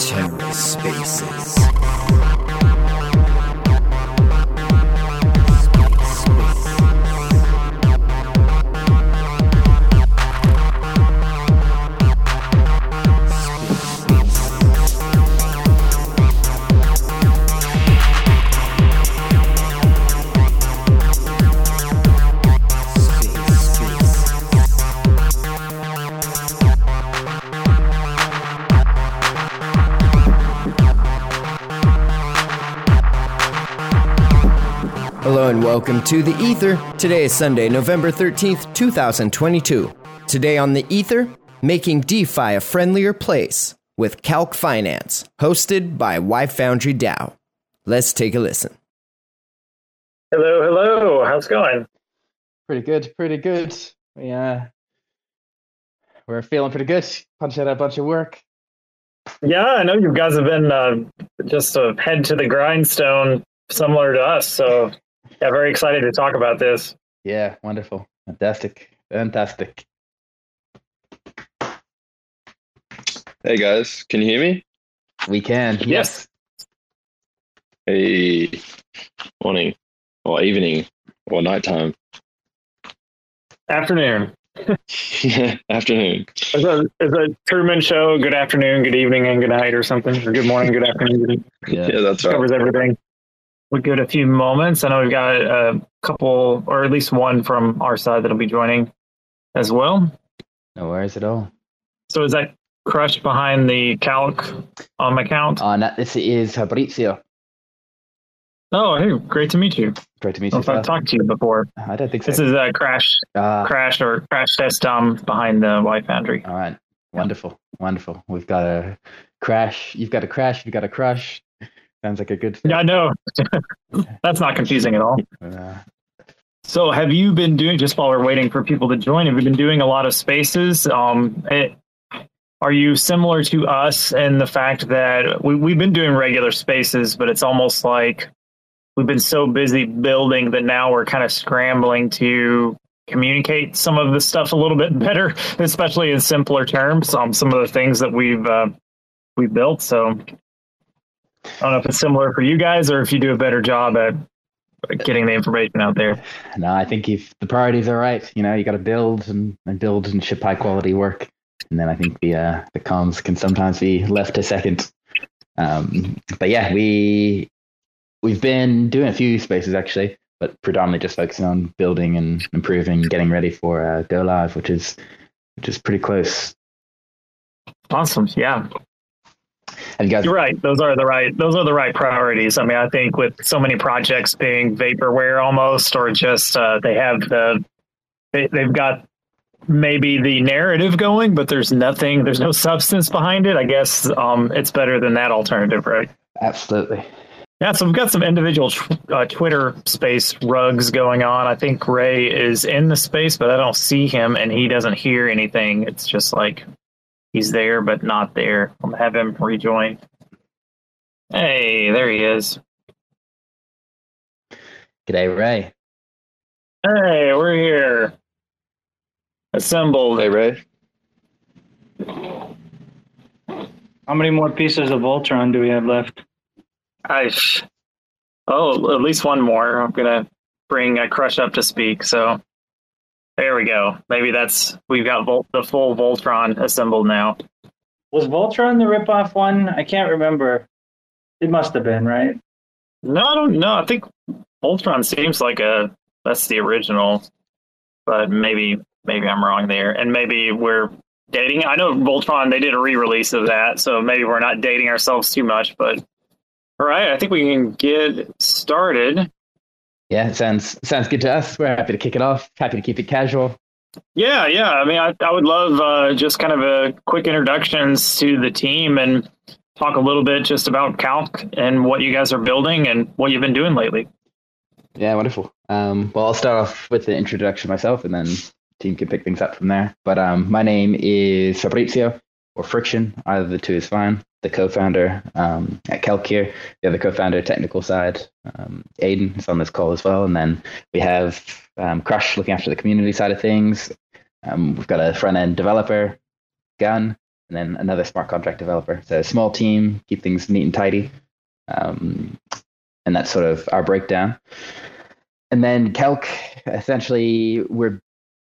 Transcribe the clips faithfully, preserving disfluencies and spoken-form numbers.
TerraSpaces. Welcome to the Ether. Today is Sunday, November thirteenth, twenty twenty-two. Today on the Ether, making DeFi a friendlier place with Calc Finance, hosted by Y-Foundry DAO. Let's take a listen. Hello, hello. How's it going? Pretty good, pretty good. Yeah, we're feeling pretty good. Punched out a bunch of work. Yeah, I know you guys have been uh, just a head to the grindstone, similar to us. So. Yeah, very excited to talk about this. Yeah, wonderful. Fantastic. Fantastic. Hey, guys. Can you hear me? We can. Yes. yes. Hey. Morning. Or evening. Or nighttime. Afternoon. Afternoon. Is a, is a Truman Show, good afternoon, good evening, and good night or something. Or good morning, good afternoon. Good yeah. yeah, that's right. Covers everything. We'll give it a few moments. I know we've got a couple, or at least one from our side that'll be joining as well. No worries at all. So is that Crush behind the Calc on my account? Uh, no, this is Fabrizio. Oh, hey, great to meet you. Great to meet you. I don't know if I've talked to you before. I don't think so. This is a Crash, uh, Crash or Crash Test Dom behind the Y-Foundry. All right. Wonderful. Wonderful. We've got a Crash. You've got a Crash. You've got a Crush. Sounds like a good thing. Yeah, I know. That's not confusing at all. Uh, so have you been doing, just while we're waiting for people to join, have you been doing a lot of spaces? Um, it, are you similar to us in the fact that we, we've been doing regular spaces, but it's almost like we've been so busy building that now we're kind of scrambling to communicate some of the stuff a little bit better, especially in simpler terms, um, some of the things that we've uh, we've built. So I don't know if it's similar for you guys or if you do a better job at getting the information out there. No, I think if the priorities are right, you know, you got to build and, and build and ship high quality work. And then I think the uh, the comms can sometimes be left to second. Um, but yeah, we, we've been doing a few spaces actually, but predominantly just focusing on building and improving, getting ready for uh, Go Live, which is, which is pretty close. Awesome. Yeah. You guys- You're right. Those are the right. Those are the right priorities. I mean, I think with so many projects being vaporware almost, or just uh, they have the, they, they've got maybe the narrative going, but there's nothing. There's no substance behind it. I guess um, it's better than that alternative, right? Absolutely. Yeah. So we've got some individual tw- uh, Twitter space rugs going on. I think Ray is in the space, but I don't see him, and he doesn't hear anything. It's just like. He's there, but not there. I'm going to have him rejoin. Hey, there he is. G'day, Ray. Hey, we're here. Assembled. Hey, Ray. How many more pieces of Voltron do we have left? I, oh, at least one more. I'm going to bring a Crush up to speak, so... There we go. Maybe that's we've got Vol- the full Voltron assembled now. Was Voltron the ripoff one? I can't remember. It must have been, right? No, I don't know. I think Voltron seems like a that's the original, but maybe maybe I'm wrong there. And maybe we're dating. I know Voltron. They did a re-release of that, so maybe we're not dating ourselves too much. But all right, I think we can get started. Yeah, sounds sounds good to us. We're happy to kick it off. Happy to keep it casual. Yeah, yeah. I mean, I, I would love uh, just kind of a quick introductions to the team and talk a little bit just about Calc and what you guys are building and what you've been doing lately. Yeah, wonderful. Um, well, I'll start off with the introduction myself and then the team can pick things up from there. But um, my name is Fabrizio. or friction. Either of the two is fine. The co-founder um, at Kelk here, the other co-founder technical side, um, Aiden is on this call as well. And then we have um, Crush looking after the community side of things. Um, we've got a front-end developer, Gun, and then another smart contract developer. So a small team, keep things neat and tidy. Um, and that's sort of our breakdown. And then Kelk, essentially, we're,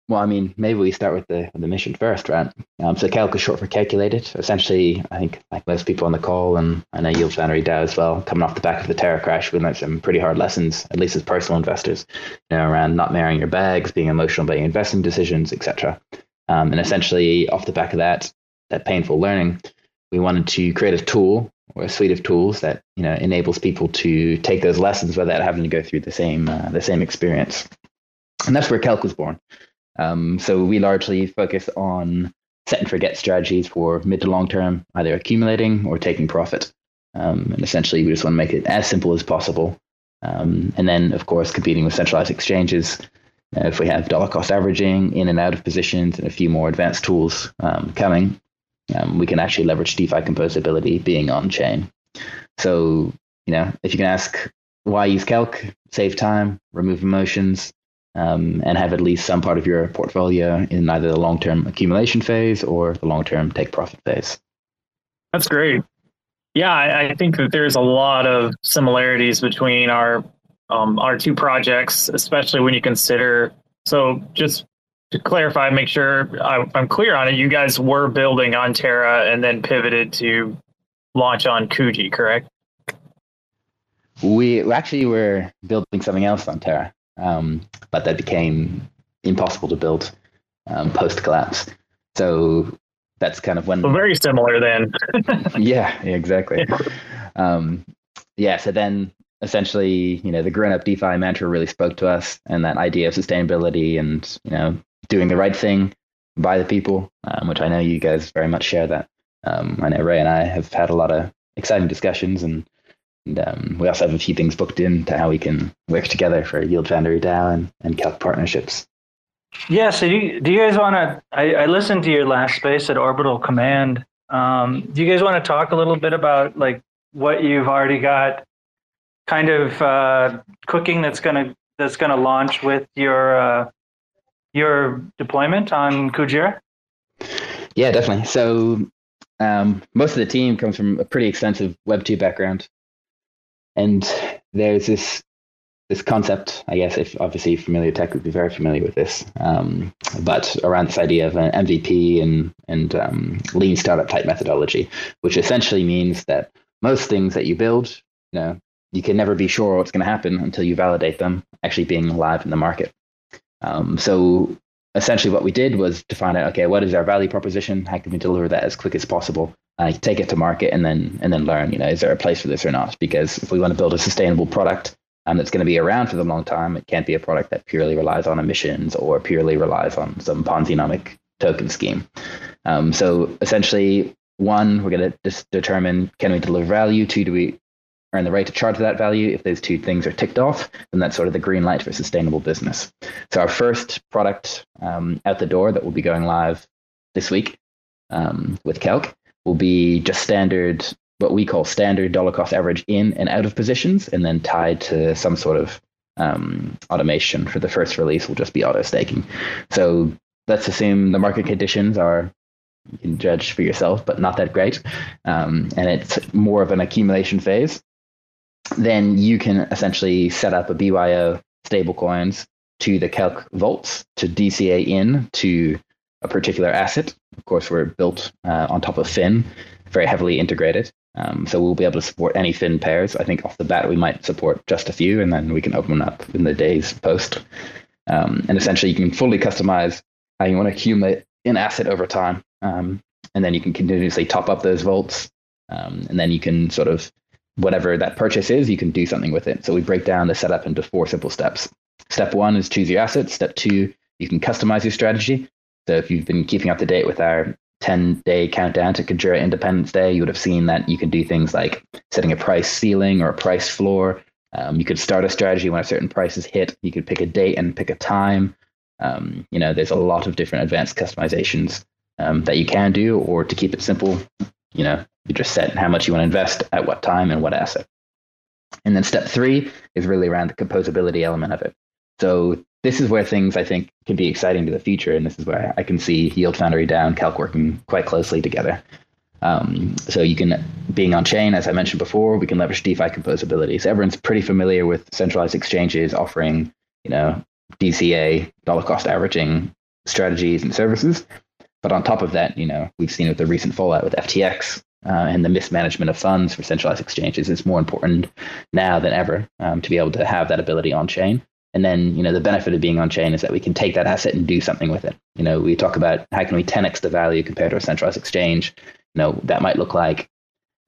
well, I mean, maybe we start with the with the mission first, right? Um, so Calc is short for calculated. Essentially, I think like most people on the call, and I know Y-Foundry DAO as well, coming off the back of the Terra crash, we learned some pretty hard lessons, at least as personal investors, you know, around not marrying your bags, being emotional about your investing decisions, et cetera. Um, and essentially, off the back of that, that painful learning, we wanted to create a tool or a suite of tools that, you know, enables people to take those lessons without having to go through the same uh, the same experience. And that's where Calc was born. Um, so we largely focus on set and forget strategies for mid to long term, either accumulating or taking profit. Um, and essentially, we just want to make it as simple as possible. Um, and then, of course, competing with centralized exchanges. Uh, if we have dollar cost averaging, in and out of positions, and a few more advanced tools um, coming, um, we can actually leverage DeFi composability being on chain. So, you know, if you can ask why use Calc, save time, remove emotions. Um, and have at least some part of your portfolio in either the long-term accumulation phase or the long-term take-profit phase. That's great. Yeah, I, I think that there's a lot of similarities between our um, our two projects, especially when you consider. So just to clarify, make sure I, I'm clear on it. You guys were building on Terra and then pivoted to launch on Kuji, correct? We actually were building something else on Terra. Um, but that became impossible to build um, post collapse. So that's kind of when. Well, very similar then. yeah, exactly. Um, yeah. So then essentially, you know, the grown up DeFi mantra really spoke to us, and that idea of sustainability and, you know, doing the right thing by the people, um, which I know you guys very much share that. Um, I know Ray and I have had a lot of exciting discussions and. And um, we also have a few things booked in to how we can work together for Y-Foundry DAO and, and Calc partnerships. Yeah, so do you, do you guys want to, I, I listened to your last space at Orbital Command. Um, do you guys want to talk a little bit about like what you've already got kind of uh, cooking that's going to that's gonna launch with your uh, your deployment on Kujira? Yeah, definitely. So um, most of the team comes from a pretty extensive Web two background. And there's this this concept, I guess, if obviously familiar tech would be very familiar with this, um, but around this idea of an M V P and and um, lean startup type methodology, which essentially means that most things that you build, you know, you can never be sure what's going to happen until you validate them actually being live in the market. Um, so essentially, what we did was to find out, okay, what is our value proposition? How can we deliver that as quick as possible? Uh, take it to market and then and then learn, you know, is there a place for this or not? Because if we want to build a sustainable product um, that's going to be around for the long time, it can't be a product that purely relies on emissions or purely relies on some Ponzi-nomic token scheme. Um, so essentially, one, we're going to just determine, can we deliver value? Two, do we earn the right to charge that value? If those two things are ticked off, then that's sort of the green light for sustainable business. So our first product um, out the door that will be going live this week um, with Calc will be just standard, what we call standard dollar cost average in and out of positions, and then tied to some sort of um, automation. For the first release, will just be auto staking. So let's assume the market conditions are, you can judge for yourself, but not that great, um, and it's more of an accumulation phase. Then you can essentially set up a B Y O stablecoins to the Calc vaults to D C A in to a particular asset. Of course, we're built uh, on top of Fin, very heavily integrated. Um, so we'll be able to support any Fin pairs. I think off the bat, we might support just a few, and then we can open up in the days post. Um, and essentially, you can fully customize how you want to accumulate an asset over time. Um, and then you can continuously top up those vaults. Um, and then you can sort of, whatever that purchase is, you can do something with it. So we break down the setup into four simple steps. Step one is choose your assets. Step two, you can customize your strategy. So if you've been keeping up to date with our ten-day countdown to Kujira Independence Day, you would have seen that you can do things like setting a price ceiling or a price floor. Um, you could start a strategy when a certain price is hit. You could pick a date and pick a time. Um, you know, there's a lot of different advanced customizations um, that you can do, or to keep it simple, you know, you just set how much you want to invest at what time and what asset. And then step three is really around the composability element of it. So this is where things I think can be exciting to the future. And this is where I can see Y-Foundry DAO and Calc working quite closely together. Um, so you can, being on chain, as I mentioned before, we can leverage DeFi composability. So everyone's pretty familiar with centralized exchanges offering, you know, D C A, dollar cost averaging strategies and services. But on top of that, you know, we've seen with the recent fallout with F T X uh, and the mismanagement of funds for centralized exchanges, it's more important now than ever um, to be able to have that ability on chain. And then, you know, the benefit of being on chain is that we can take that asset and do something with it. You know, we talk about how can we ten x the value compared to a centralized exchange. You know, that might look like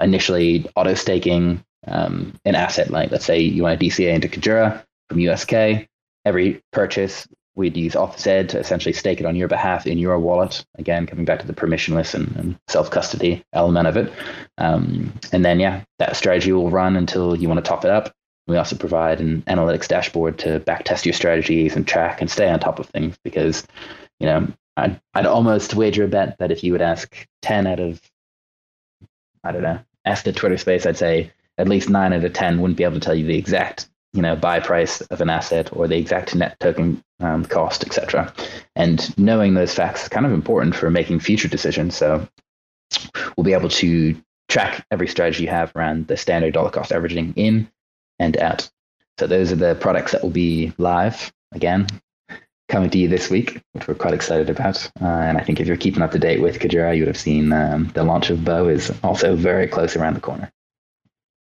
initially auto staking um, an asset. Like, let's say you want to D C A into Kujira from U S K. Every purchase, we'd use Offset Ed to essentially stake it on your behalf in your wallet. Again, coming back to the permissionless and, and self-custody element of it. Um, and then, yeah, that strategy will run until you want to top it up. We also provide an analytics dashboard to back test your strategies and track and stay on top of things, because, you know, I'd, I'd almost wager a bet that if you would ask ten out of, I don't know, ask the Twitter space, I'd say at least nine out of ten wouldn't be able to tell you the exact, you know, buy price of an asset or the exact net token um, cost, et cetera. And knowing those facts is kind of important for making future decisions. So we'll be able to track every strategy you have around the standard dollar cost averaging in and out. So those are the products that will be live, again, coming to you this week, which we're quite excited about. Uh, and I think if you're keeping up to date with Kujira, you would have seen um, the launch of Beau is also very close around the corner.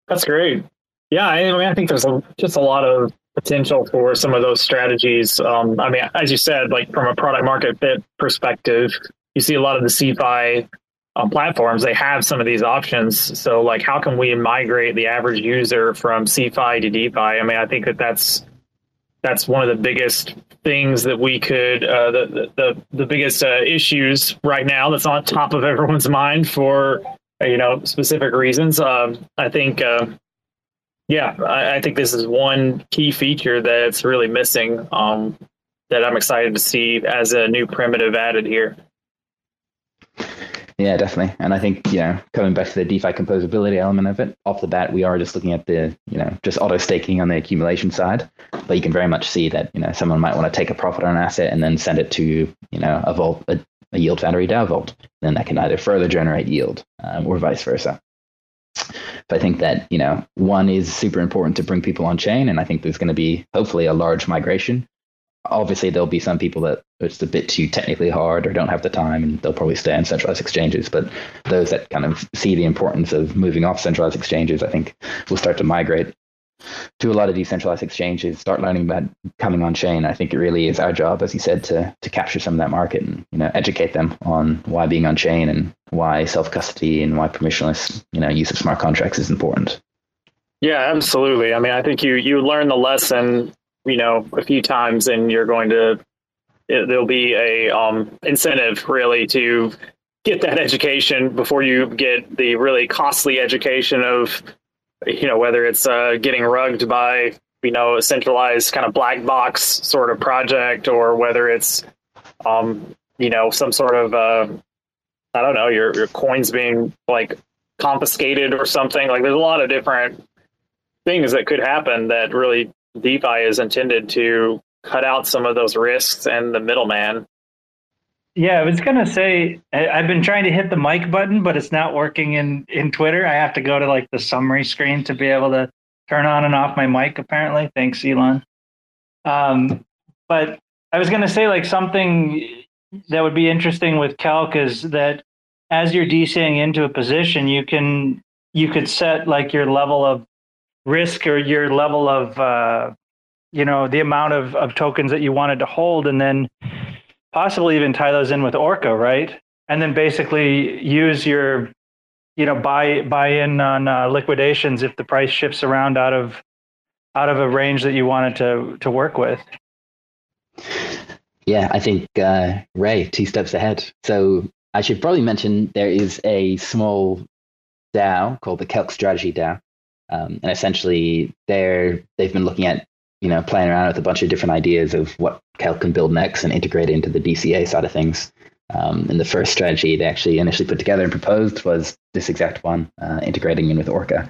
That's great. Yeah, I mean, I think there's a, just a lot of potential for some of those strategies. Um, I mean, as you said, like from a product market fit perspective, you see a lot of the CeFi Um, platforms, they have some of these options. So like, how can we migrate the average user from CeFi to DeFi? I mean, I think that that's, that's one of the biggest things that we could, uh, the, the, the biggest uh, issues right now that's on top of everyone's mind for, you know, specific reasons. Um, I think, uh, yeah, I, I think this is one key feature that's really missing um, that I'm excited to see as a new primitive added here. Yeah, definitely. And I think, you know, coming back to the DeFi composability element of it, off the bat, we are just looking at the, you know, just auto staking on the accumulation side. But you can very much see that, you know, someone might want to take a profit on an asset and then send it to, you know, a vault, a, a Y-Foundry DAO vault. Then that can either further generate yield um, or vice versa. But I think that, you know, one is super important to bring people on chain. And I think there's going to be hopefully a large migration. Obviously, there'll be some people that it's a bit too technically hard or don't have the time, and they'll probably stay on centralized exchanges. But those that kind of see the importance of moving off centralized exchanges, I think, will start to migrate to a lot of decentralized exchanges, start learning about coming on chain. I think it really is our job, as you said, to to capture some of that market and, you know, educate them on why being on chain and why self-custody and why permissionless, you know, use of smart contracts is important. Yeah, absolutely. I mean, I think you you learn the lesson, you know, a few times, and you're going to, it, there'll be a um, incentive really to get that education before you get the really costly education of, you know, whether it's uh, getting rugged by, you know, a centralized kind of black box sort of project, or whether it's, um, you know, some sort of, uh, I don't know, your, your coins being like confiscated or something. Like, there's a lot of different things that could happen that really DeFi is intended to cut out some of those risks and the middleman. Yeah, I was going to say, I, I've been trying to hit the mic button, but it's not working in, in Twitter. I have to go to like the summary screen to be able to turn on and off my mic, apparently. Thanks, Elon. Um, but I was going to say, like, something that would be interesting with Calc is that as you're DCing into a position, you can you could set like your level of risk or your level of, uh, you know, the amount of, of tokens that you wanted to hold, and then possibly even tie those in with Orca, right? And then basically use your, you know, buy buy in on uh, liquidations if the price shifts around out of out of a range that you wanted to to work with. Yeah, I think uh, Ray two steps ahead. So I should probably mention there is a small DAO called the Calc Strategy DAO. Um, and essentially, they're, they've been looking at, you know, playing around with a bunch of different ideas of what Calc can build next and integrate into the D C A side of things. Um, and the first strategy they actually initially put together and proposed was this exact one, uh, integrating in with Orca.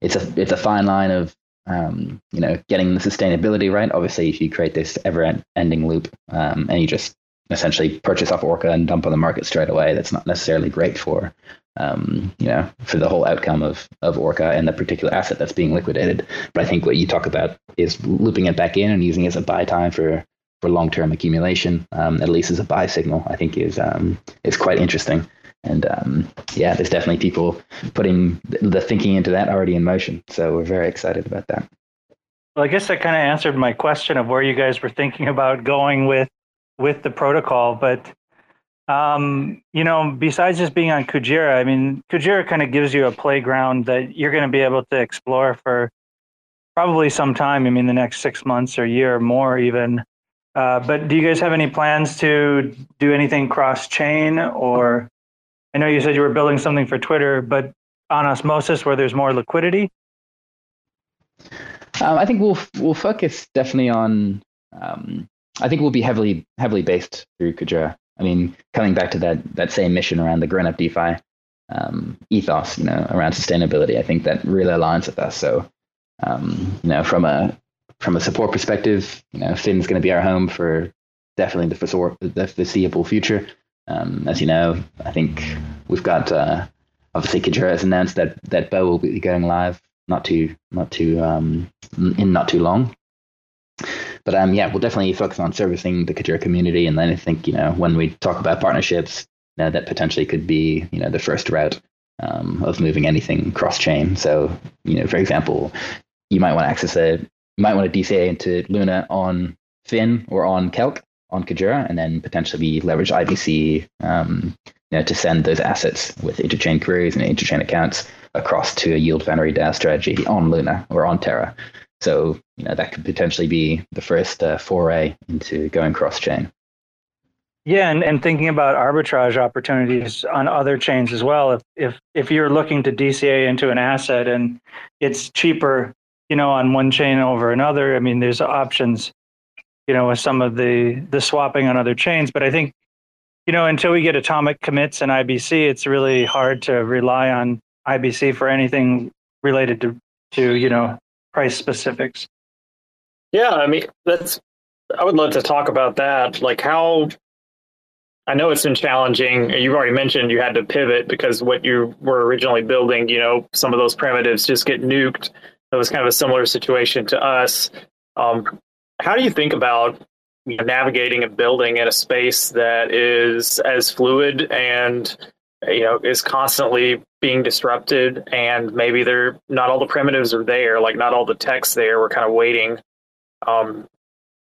It's a it's a fine line of um, you know getting the sustainability right. Obviously, if you create this ever-ending loop um, and you just essentially purchase off Orca and dump on the market straight away, that's not necessarily great for um, you know for the whole outcome of of Orca and the particular asset that's being liquidated. But I think what you talk about is looping it back in and using it as a buy time for. for long-term accumulation, um, at least as a buy signal, I think is um, is quite interesting. And um, yeah, there's definitely people putting the thinking into that already in motion. So we're very excited about that. Well, I guess that kind of answered my question of where you guys were thinking about going with with the protocol. But, um, you know, besides just being on Kujira, I mean, Kujira kind of gives you a playground that you're going to be able to explore for probably some time. I mean, the next six months or year or more even. Uh, but do you guys have any plans to do anything cross-chain? Or I know you said you were building something for Twitter, but on Osmosis where there's more liquidity? Um, I think we'll we'll focus definitely on, um, I think we'll be heavily heavily based through Kujira. I mean, coming back to that that same mission around the grown-up DeFi um, ethos, you know, around sustainability, I think that really aligns with us. So, um, you know, from a From a support perspective, you know, Fin's going to be our home for definitely the foreseeable future. Um, as you know, I think we've got uh, obviously Kujira has announced that that Beau will be going live not too not too um, in not too long. But um, yeah, we'll definitely focus on servicing the Kujira community, and then I think you know when we talk about partnerships, you know, that potentially could be you know the first route um, of moving anything cross-chain. So you know, for example, you might want to access a You might want to D C A into Luna on Fin or on Kelk on Kujira, and then potentially leverage I B C um, you know, to send those assets with interchain queries and interchain accounts across to a Y-Foundry DAO strategy on Luna or on Terra. So you know that could potentially be the first uh, foray into going cross-chain. Yeah, and, and thinking about arbitrage opportunities on other chains as well. If if if you're looking to D C A into an asset and it's cheaper, you know, on one chain over another. I mean, there's options, you know, with some of the, the swapping on other chains. But I think, you know, until we get atomic commits and I B C, it's really hard to rely on I B C for anything related to, to you know, price specifics. Yeah, I mean, that's, I would love to talk about that. Like how, I know it's been challenging. You've already mentioned you had to pivot because what you were originally building, you know, some of those primitives just get nuked. That was kind of a similar situation to us. Um, how do you think about you know, navigating and building in a space that is as fluid and you know is constantly being disrupted, and maybe they're not all the primitives are there, like not all the tech's there. We're kind of waiting. Um,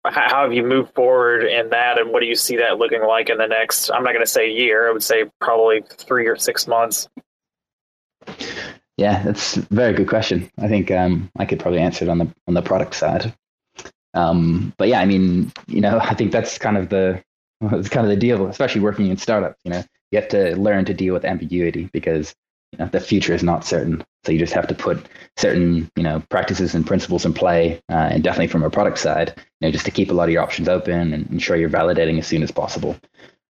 how, how have you moved forward in that, and what do you see that looking like in the next? I'm not going to say year. I would say probably three or six months. Yeah, that's a very good question. I think um, I could probably answer it on the on the product side. Um, but yeah, I mean, you know, I think that's kind of the it's kind of the deal, especially working in startups. You know, you have to learn to deal with ambiguity because you know, the future is not certain. So you just have to put certain you know practices and principles in play, uh, and definitely from a product side, you know, just to keep a lot of your options open and ensure you're validating as soon as possible.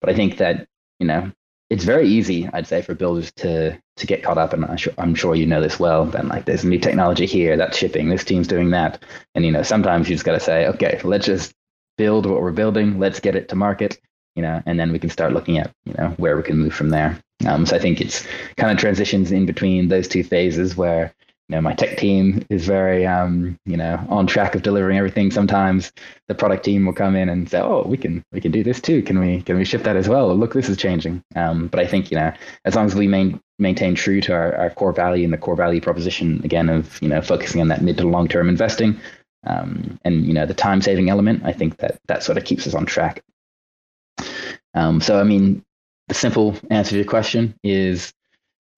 But I think that you know. It's very easy, I'd say, for builders to to get caught up, and I'm sure, I'm sure you know this well. Then, like, there's new technology here that's shipping. This team's doing that, and you know, sometimes you just got to say, okay, let's just build what we're building. Let's get it to market, you know, and then we can start looking at you know where we can move from there. Um, so I think it's kind of transitions in between those two phases where you know my tech team is very um you know on track of delivering everything. Sometimes the product team will come in and say, oh, we can we can do this too. Can we can we ship that as well? Look, this is changing. Um, but I think you know as long as we main, maintain true to our, our core value and the core value proposition again of you know focusing on that mid to long term investing um, and you know the time saving element, I think that that sort of keeps us on track. Um, so I mean, the simple answer to your question is.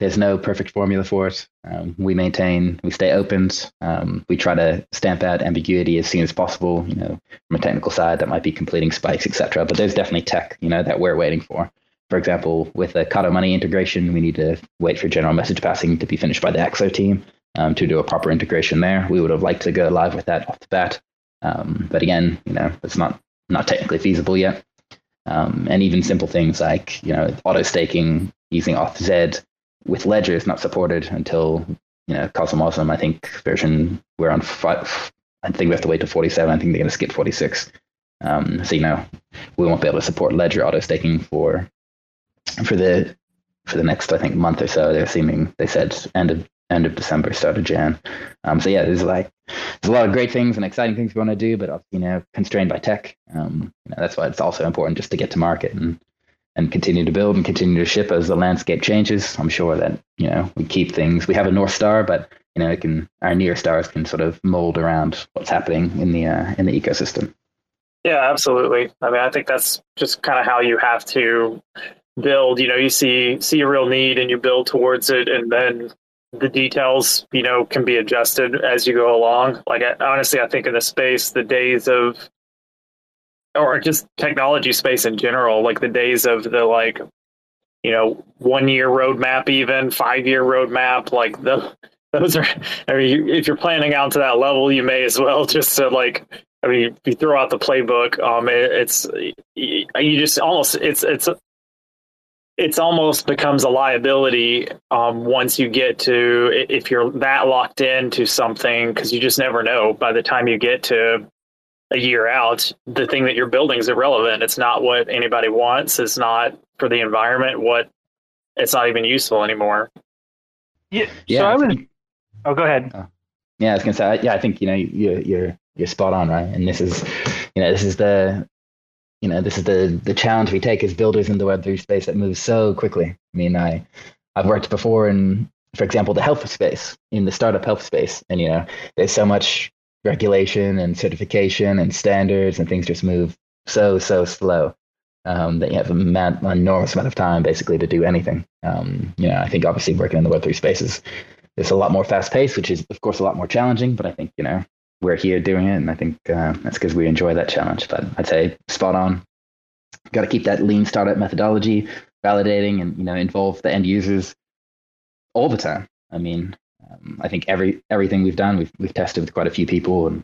There's no perfect formula for it. Um, we maintain, we stay open. Um, we try to stamp out ambiguity as soon as possible. You know, from a technical side, that might be completing spikes, et cetera. But there's definitely tech, you know, that we're waiting for. For example, with the Kato Money integration, we need to wait for general message passing to be finished by the A X O team um, to do a proper integration there. We would have liked to go live with that off the bat, um, but again, you know, it's not not technically feasible yet. Um, and even simple things like, you know, auto staking using Offset with Ledger is not supported until, you know, Cosmosm, I think, version we're on. Five, I think we have to wait to forty-seven. I think they're going to skip forty-six. Um, so, you know, we won't be able to support Ledger auto staking for for the for the next, I think, month or so. They're seeming, they said end of end of December, start of Jan. Um, so yeah, there's like there's a lot of great things and exciting things we want to do, but, you know, constrained by tech. Um, you know, that's why it's also important just to get to market and and continue to build and continue to ship as the landscape changes. I'm sure that, you know, we keep things, we have a North Star, but, you know, it can, our near stars can sort of mold around what's happening in the, uh, in the ecosystem. Yeah, absolutely. I mean, I think that's just kind of how you have to build. You know, you see, see a real need and you build towards it, and then the details, you know, can be adjusted as you go along. Like, I, honestly, I think in the space, the days of, or just technology space in general, like the days of the, like, you know, one year roadmap, even five year roadmap, like the, those are, I mean, if you're planning out to that level, you may as well just to, like, I mean, you throw out the playbook. Um, it, it's, you just almost, it's, it's, it's almost becomes a liability um, once you get to, if you're that locked into something, because you just never know by the time you get to a year out, the thing that you're building is irrelevant. It's not what anybody wants. It's not for the environment. What it's not even useful anymore. Yeah. yeah so I would. Think, oh, go ahead. Uh, yeah, I was gonna say. Yeah, I think you know you, you're you're spot on, right? And this is, you know, this is the, you know, this is the the challenge we take as builders in the Web three space that moves so quickly. I mean, I I've worked before in, for example, the health space, in the startup health space, and you know, there's so much regulation and certification and standards, and things just move so, so slow um, that you have an enormous amount of time basically to do anything. Um, you know, I think obviously working in the Web three spaces, it's a lot more fast paced, which is of course a lot more challenging, but I think, you know, we're here doing it. And I think uh, that's because we enjoy that challenge, but I'd say spot on. Got to keep that lean startup methodology, validating and, you know, involve the end users all the time. I mean, Um, I think every everything we've done, we've we've tested with quite a few people, and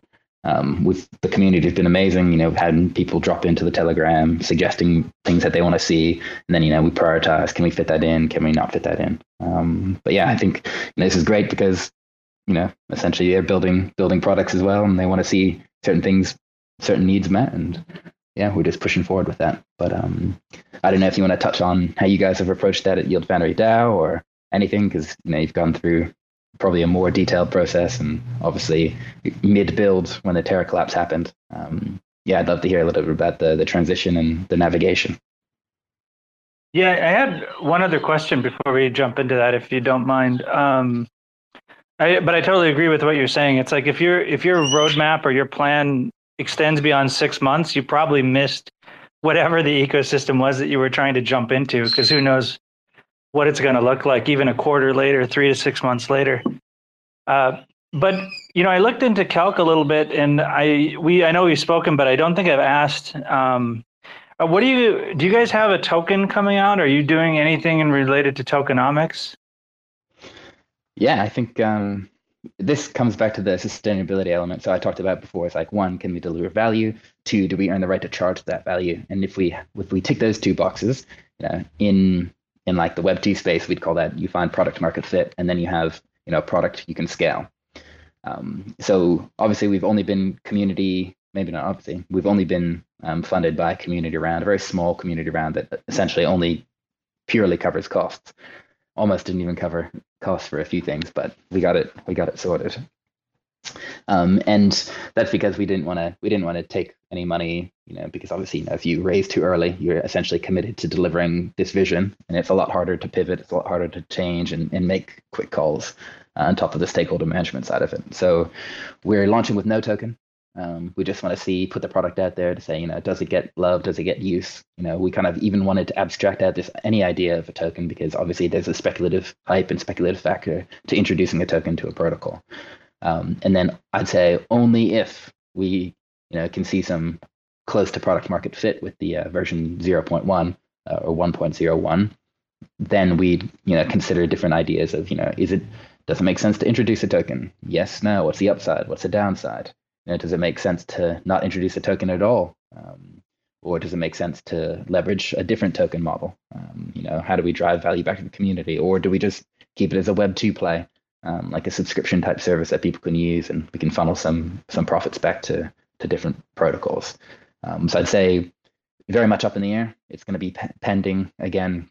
um, with the community has been amazing. You know, we've had people drop into the Telegram suggesting things that they want to see, and then, you know, we prioritize: can we fit that in? Can we not fit that in? Um, but yeah, I think, you know, this is great because, you know, essentially they're building building products as well, and they want to see certain things, certain needs met, and yeah, we're just pushing forward with that. But um, I don't know if you want to touch on how you guys have approached that at Y-Foundry DAO or anything, because, you know, you've gone through probably a more detailed process, and obviously mid-build when the Terra collapse happened. Um, yeah, I'd love to hear a little bit about the, the transition and the navigation. Yeah, I had one other question before we jump into that, if you don't mind. Um, I, but I totally agree with what you're saying. It's like if your if your roadmap or your plan extends beyond six months, you probably missed whatever the ecosystem was that you were trying to jump into, because who knows what it's going to look like even a quarter later, three to six months later. Uh, but, you know, I looked into Calc a little bit, and I we I know we've spoken, but I don't think I've asked, um, what do you, do you guys have a token coming out? Are you doing anything in related to tokenomics? Yeah, I think um, this comes back to the sustainability element. So I talked about before, it's like, one, can we deliver value? Two, do we earn the right to charge that value? And if we, if we tick those two boxes, you know, in, in like the Web two space, we'd call that you find product market fit, and then you have, you know, a product you can scale. Um, so obviously we've only been community, maybe not obviously, we've only been um, funded by a community round, a very small community round that essentially only purely covers costs. Almost didn't even cover costs for a few things, but we got it, we got it sorted. Um, and that's because we didn't want to, we didn't want to take any money, you know, because obviously, you know, if you raise too early, you're essentially committed to delivering this vision, and it's a lot harder to pivot. It's a lot harder to change and, and make quick calls uh, on top of the stakeholder management side of it. So we're launching with no token. Um, we just want to see, put the product out there to say, you know, does it get love? Does it get use? You know, we kind of even wanted to abstract out this, any idea of a token, because obviously there's a speculative hype and speculative factor to introducing a token to a protocol. Um, and then I'd say only if we, you know, can see some close to product market fit with the uh, version zero point one uh, or one point zero one, then we'd, you know, consider different ideas of, you know, is it, does it make sense to introduce a token? Yes, no. What's the upside? What's the downside? You know, does it make sense to not introduce a token at all? Um, Or does it make sense to leverage a different token model? Um, you know, how do we drive value back to the community? Or do we just keep it as a Web two play, um, like a subscription type service that people can use, and we can funnel some some profits back to, to different protocols? Um, so I'd say very much up in the air. It's going to be p- pending, again,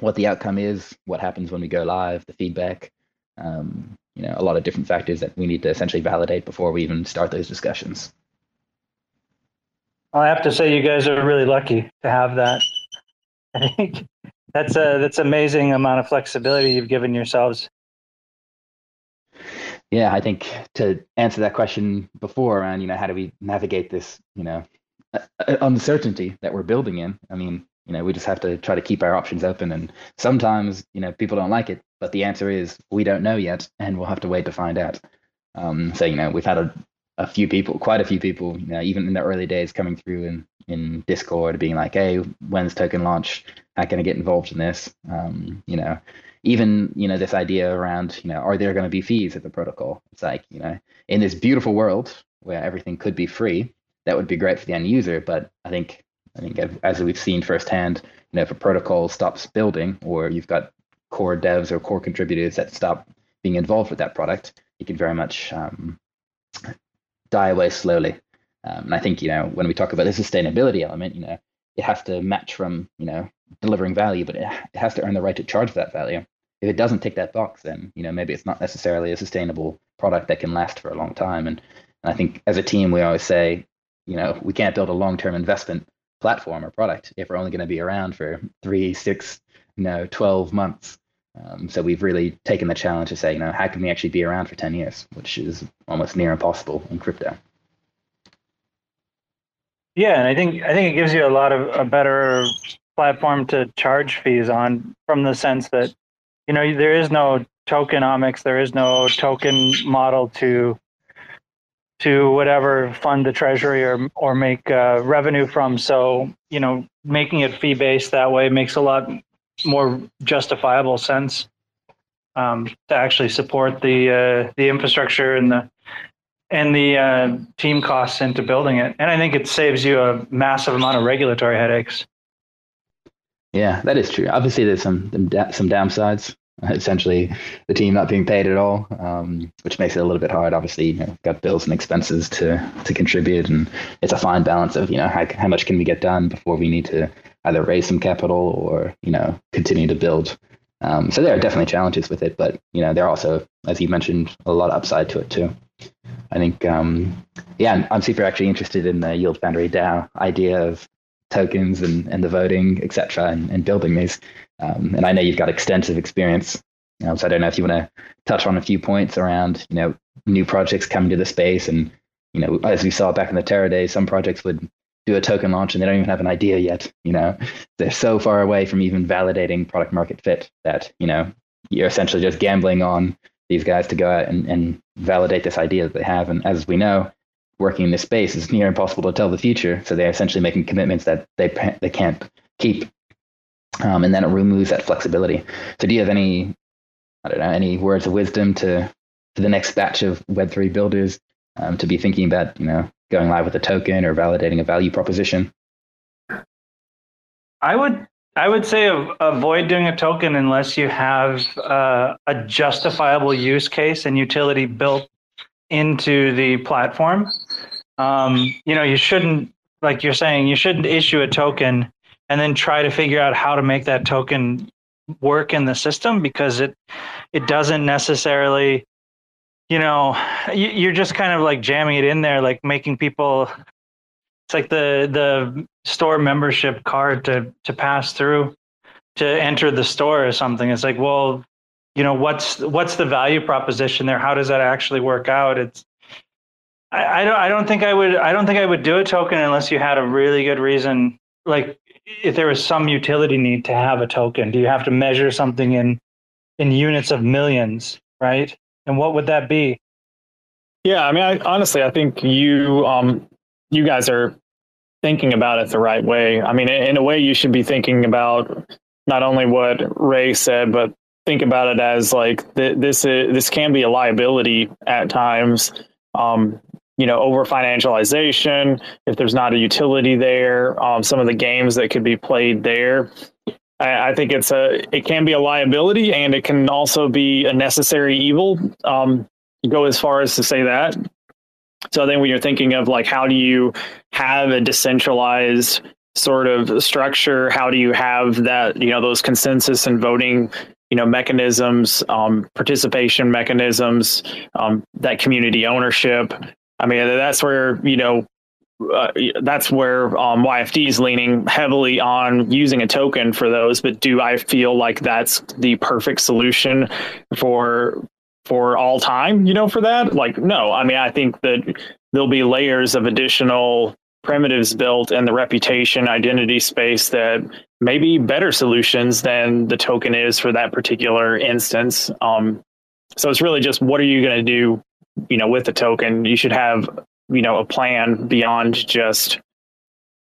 what the outcome is, what happens when we go live, the feedback, um, you know, a lot of different factors that we need to essentially validate before we even start those discussions. I have to say, you guys are really lucky to have that. I think that's a that's amazing amount of flexibility you've given yourselves. Yeah, I think to answer that question before around, you know, how do we navigate this, you know, uncertainty that we're building in? I mean, you know, we just have to try to keep our options open. And sometimes, you know, people don't like it, but the answer is we don't know yet, and we'll have to wait to find out. Um, so, you know, we've had a a few people, quite a few people, you know, even in the early days coming through in, in Discord being like, hey, when's token launch? How can I get involved in this? Um, you know, even, you know, this idea around, you know, are there going to be fees at the protocol? It's like, you know, in this beautiful world where everything could be free, that would be great for the end user. But I think, I think as we've seen firsthand, you know, if a protocol stops building, or you've got core devs or core contributors that stop being involved with that product, it can very much, um, die away slowly. Um, and I think, you know, when we talk about the sustainability element, you know, it has to match from, you know, delivering value, but it, it has to earn the right to charge that value. If it doesn't tick that box, then, you know, maybe it's not necessarily a sustainable product that can last for a long time. And, and I think as a team, we always say, you know, we can't build a long-term investment platform or product if we're only going to be around for three, six, you know, twelve months. Um, so we've really taken the challenge to say, you know, how can we actually be around for ten years, which is almost near impossible in crypto. Yeah, and I think I think it gives you a lot of a better platform to charge fees on, from the sense that, you know, there is no tokenomics, there is no token model to to whatever fund the treasury or or make uh, revenue from. So, you know, making it fee based that way makes a lot more justifiable sense um, to actually support the uh, the infrastructure and the and the uh, team costs into building it. And I think it saves you a massive amount of regulatory headaches. Yeah, that is true. Obviously, there's some some downsides. Essentially, the team not being paid at all, um, which makes it a little bit hard. Obviously, you know, got bills and expenses to to contribute, and it's a fine balance of, you know, how how much can we get done before we need to either raise some capital or, you know, continue to build. Um, so there are definitely challenges with it, but, you know, there are also, as you mentioned, a lot of upside to it too. I think, um, yeah, I'm, I'm super actually interested in the Y-Foundry DAO idea of tokens and, and the voting, et cetera, and, and building these. Um, and I know you've got extensive experience. You know, so I don't know if you want to touch on a few points around, you know, new projects coming to the space. And, you know, as we saw back in the Terra days, some projects would do a token launch and they don't even have an idea yet. You know, they're so far away from even validating product market fit that, you know, you're essentially just gambling on these guys to go out and, and validate this idea that they have. And as we know, working in this space is near impossible to tell the future. So they're essentially making commitments that they they can't keep. Um, and then it removes that flexibility. So do you have any, I don't know, any words of wisdom to, to the next batch of Web three builders um, to be thinking about, you know, going live with a token or validating a value proposition? I would I would say avoid doing a token unless you have uh, a justifiable use case and utility built into the platform. Um, you know, you shouldn't, like you're saying, you shouldn't issue a token and then try to figure out how to make that token work in the system, because it it doesn't necessarily, you know, you're just kind of like jamming it in there, like making people, it's like the the store membership card to to pass through to enter the store or something. It's like, well, you know, what's what's the value proposition there? How does that actually work out? It's I, I don't I don't think I would I don't think I would do a token unless you had a really good reason, like if there was some utility need to have a token. Do you have to measure something in in units of millions, right? And what would that be? Yeah, I mean, I, honestly, I think you um, you guys are thinking about it the right way. I mean, in a way, you should be thinking about not only what Ray said, but think about it as like th- this is, this can be a liability at times. Um, you know, over financialization, if there's not a utility there, um, some of the games that could be played there. I, I think it's a, it can be a liability, and it can also be a necessary evil. Um, go as far as to say that. So then when you're thinking of like, how do you have a decentralized sort of structure? How do you have that, you know, those consensus and voting, you know, mechanisms, um, participation mechanisms, um, that community ownership? I mean, that's where, you know, uh, that's where um, Y F D is leaning heavily on using a token for those. But do I feel like that's the perfect solution for for all time, you know, for that? Like, no, I mean, I think that there'll be layers of additional primitives built in the reputation identity space that may be better solutions than the token is for that particular instance. Um, so it's really just, what are you going to do, you know, with the token? You should have, you know, a plan beyond just,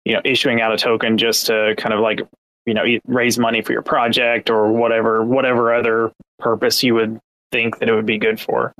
you know, issuing out a token just to kind of like, you know, raise money for your project or whatever, whatever other purpose you would think that it would be good for.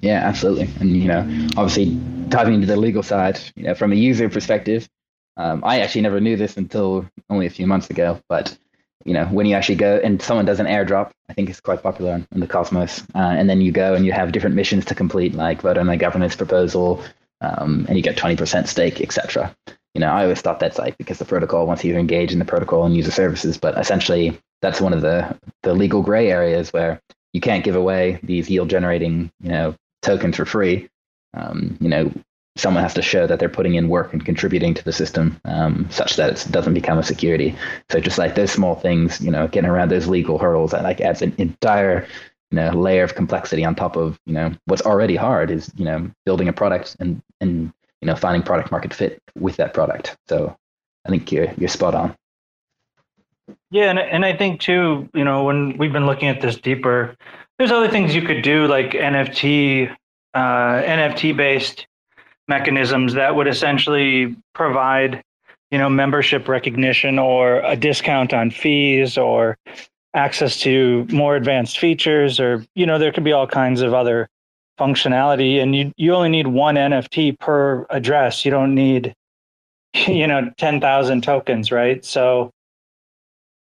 Yeah, absolutely. And, you know, obviously diving into the legal side, you know, from a user perspective, um, I actually never knew this until only a few months ago, but, you know, when you actually go and someone does an airdrop, I think it's quite popular in, in the Cosmos, uh, and then you go and you have different missions to complete, like vote on a governance proposal, um, and you get twenty percent stake, et cetera. You know, I always thought that's like, because the protocol wants you to engage in the protocol and user services, but essentially that's one of the, the legal gray areas where you can't give away these yield generating, you know, tokens for free. Um, you know, someone has to show that they're putting in work and contributing to the system, um, such that it doesn't become a security. So just like those small things, you know, getting around those legal hurdles, that like adds an entire, you know, layer of complexity on top of, you know, what's already hard is, you know, building a product and, and, you know, finding product market fit with that product. So I think you're, you're spot on. Yeah, and and I think too, you know, when we've been looking at this deeper, there's other things you could do, like N F T, uh, N F T based mechanisms that would essentially provide, you know, membership recognition or a discount on fees or access to more advanced features, or, you know, there could be all kinds of other functionality. And you you only need one N F T per address. You don't need, you know, ten thousand tokens, right? So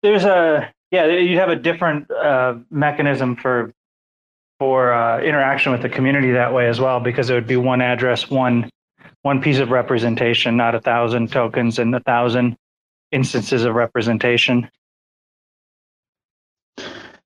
There's a, yeah, you have a different uh, mechanism for for uh, interaction with the community that way as well, because it would be one address, one one piece of representation, not a thousand tokens and a thousand instances of representation.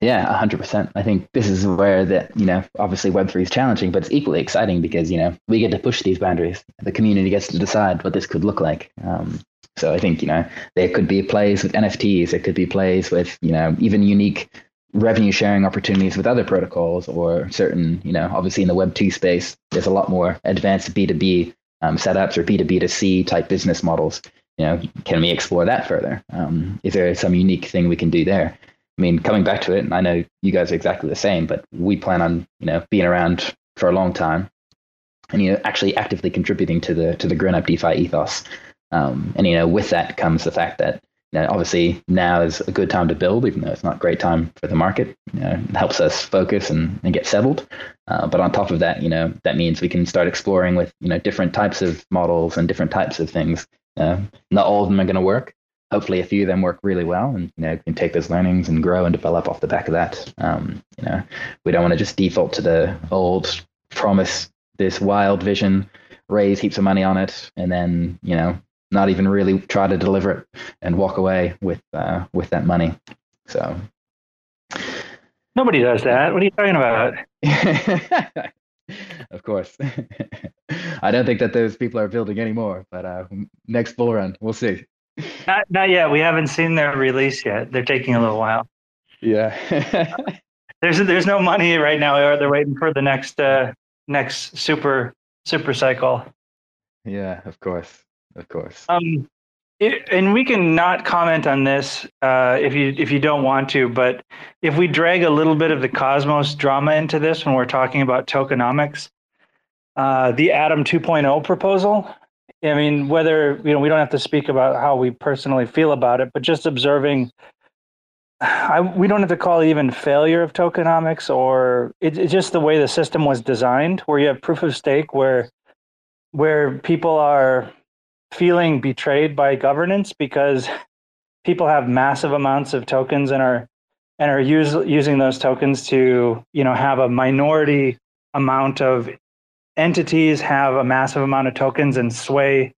Yeah, one hundred percent. I think this is where that, you know, obviously Web three is challenging, but it's equally exciting because, you know, we get to push these boundaries. The community gets to decide what this could look like. Um, So I think, you know, there could be plays with N F Ts. It could be plays with, you know, even unique revenue sharing opportunities with other protocols or certain, you know, obviously in the Web two space, there's a lot more advanced B two B um, setups or B two B two C type business models. You know, can we explore that further? Um, is there some unique thing we can do there? I mean, coming back to it, and I know you guys are exactly the same, but we plan on, you know, being around for a long time and, you know, actually actively contributing to the to the grown-up DeFi ethos. Um, and, you know, with that comes the fact that, you know, obviously now is a good time to build, even though it's not a great time for the market. You know, it helps us focus and, and get settled. Uh, but on top of that, you know, that means we can start exploring with, you know, different types of models and different types of things. Uh, not all of them are going to work. Hopefully a few of them work really well and, you know, can take those learnings and grow and develop off the back of that. Um, you know, we don't want to just default to the old promise, this wild vision, raise heaps of money on it, and then, you know, not even really try to deliver it and walk away with uh, with that money. So nobody does that. What are you talking about? Of course. I don't think that those people are building anymore, but uh, next bull run, we'll see. Not, not yet. We haven't seen their release yet. They're taking a little while. Yeah. there's there's no money right now. They're waiting for the next uh, next super super cycle. Yeah, of course. Of course. Um, it, and we can not comment on this uh, if you if you don't want to, but if we drag a little bit of the Cosmos drama into this when we're talking about tokenomics, uh, the Atom two point oh proposal, I mean, whether, you know, we don't have to speak about how we personally feel about it, but just observing, I, we don't have to call it even failure of tokenomics, or it, it's just the way the system was designed, where you have proof of stake, where where people are feeling betrayed by governance because people have massive amounts of tokens and are and are use, using those tokens to, you know, have a minority amount of entities have a massive amount of tokens and sway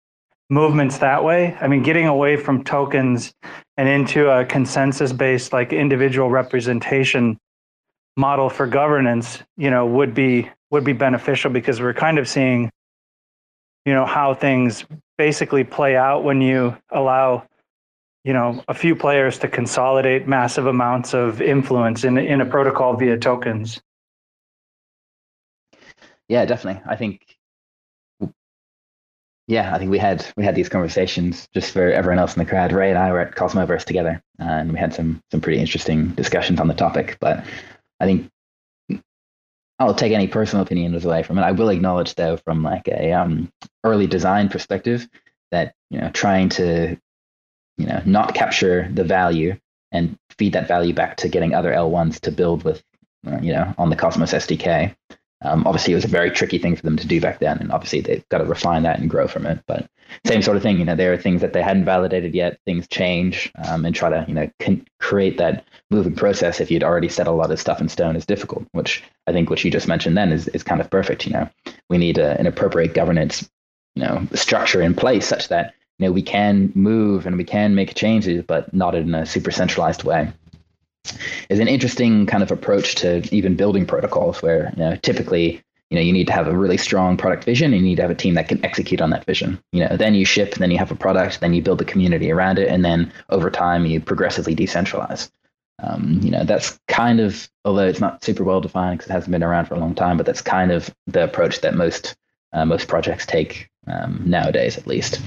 movements that way. I mean, getting away from tokens and into a consensus-based, like, individual representation model for governance, you know, would be would be beneficial, because we're kind of seeing, you know, how things basically play out when you allow, you know, a few players to consolidate massive amounts of influence in in a protocol via tokens. Yeah, definitely. I think, yeah, I think we had we had these conversations just for everyone else in the crowd. Ray and I were at Cosmoverse together, and we had some some pretty interesting discussions on the topic. But I think I'll take any personal opinions away from it. I will acknowledge, though, from like a um, early design perspective, that, you know, trying to, you know, not capture the value and feed that value back to getting other L ones to build with, you know, on the Cosmos S D K. Um, obviously, it was a very tricky thing for them to do back then, and obviously they've got to refine that and grow from it. But same sort of thing, you know, there are things that they hadn't validated yet. Things change, um, and try to, you know, con- create that moving process if you'd already set a lot of stuff in stone is difficult. Which I think what you just mentioned then is is kind of perfect. You know, we need a, an appropriate governance, you know, structure in place such that, you know, we can move and we can make changes, but not in a super centralized way. Is an interesting kind of approach to even building protocols where, you know, typically, you know, you need to have a really strong product vision and you need to have a team that can execute on that vision. You know, then you ship, then you have a product, then you build the community around it, and then over time you progressively decentralize. Um, you know, that's kind of, although it's not super well defined because it hasn't been around for a long time, but that's kind of the approach that most uh, most projects take um, nowadays, at least.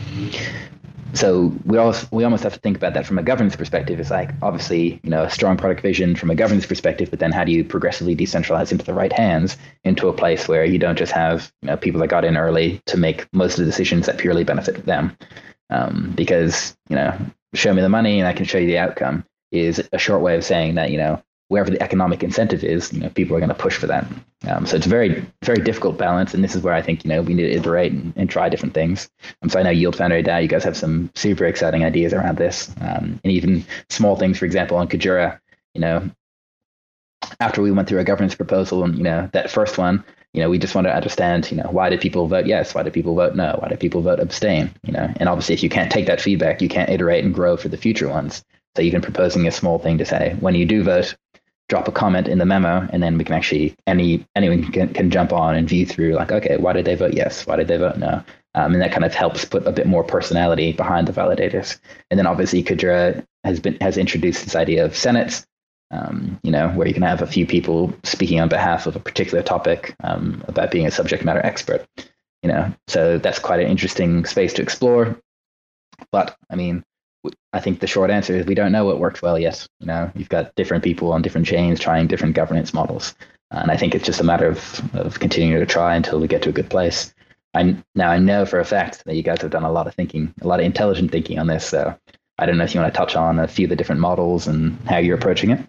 So we also, we almost have to think about that from a governance perspective. It's like, obviously, you know, a strong product vision from a governance perspective, but then how do you progressively decentralize into the right hands, into a place where you don't just have, you know, people that got in early to make most of the decisions that purely benefit them? Um, because, you know, show me the money and I can show you the outcome is a short way of saying that, you know, wherever the economic incentive is, you know, people are going to push for that. Um, so it's a very, very difficult balance. And this is where I think, you know, we need to iterate and, and try different things. Um, so I know Y-Foundry DAO, you guys have some super exciting ideas around this. Um, and even small things, for example, on Kujira, you know, after we went through a governance proposal and, you know, that first one, you know, we just want to understand, you know, why did people vote yes? Why did people vote no? Why did people vote abstain? You know, and obviously if you can't take that feedback, you can't iterate and grow for the future ones. So even proposing a small thing to say, when you do vote, drop a comment in the memo, and then we can actually, any anyone can, can jump on and view through, like, okay, why did they vote yes? Why did they vote no? Um, and that kind of helps put a bit more personality behind the validators. And then obviously Kujira has been has introduced this idea of senates, um, you know, where you can have a few people speaking on behalf of a particular topic um, about being a subject matter expert. You know, so that's quite an interesting space to explore. But I mean, I think the short answer is we don't know what worked well yet. You know, you've got different people on different chains trying different governance models. And I think it's just a matter of, of continuing to try until we get to a good place. I, now, I know for a fact that you guys have done a lot of thinking, a lot of intelligent thinking on this. So I don't know if you want to touch on a few of the different models and how you're approaching it.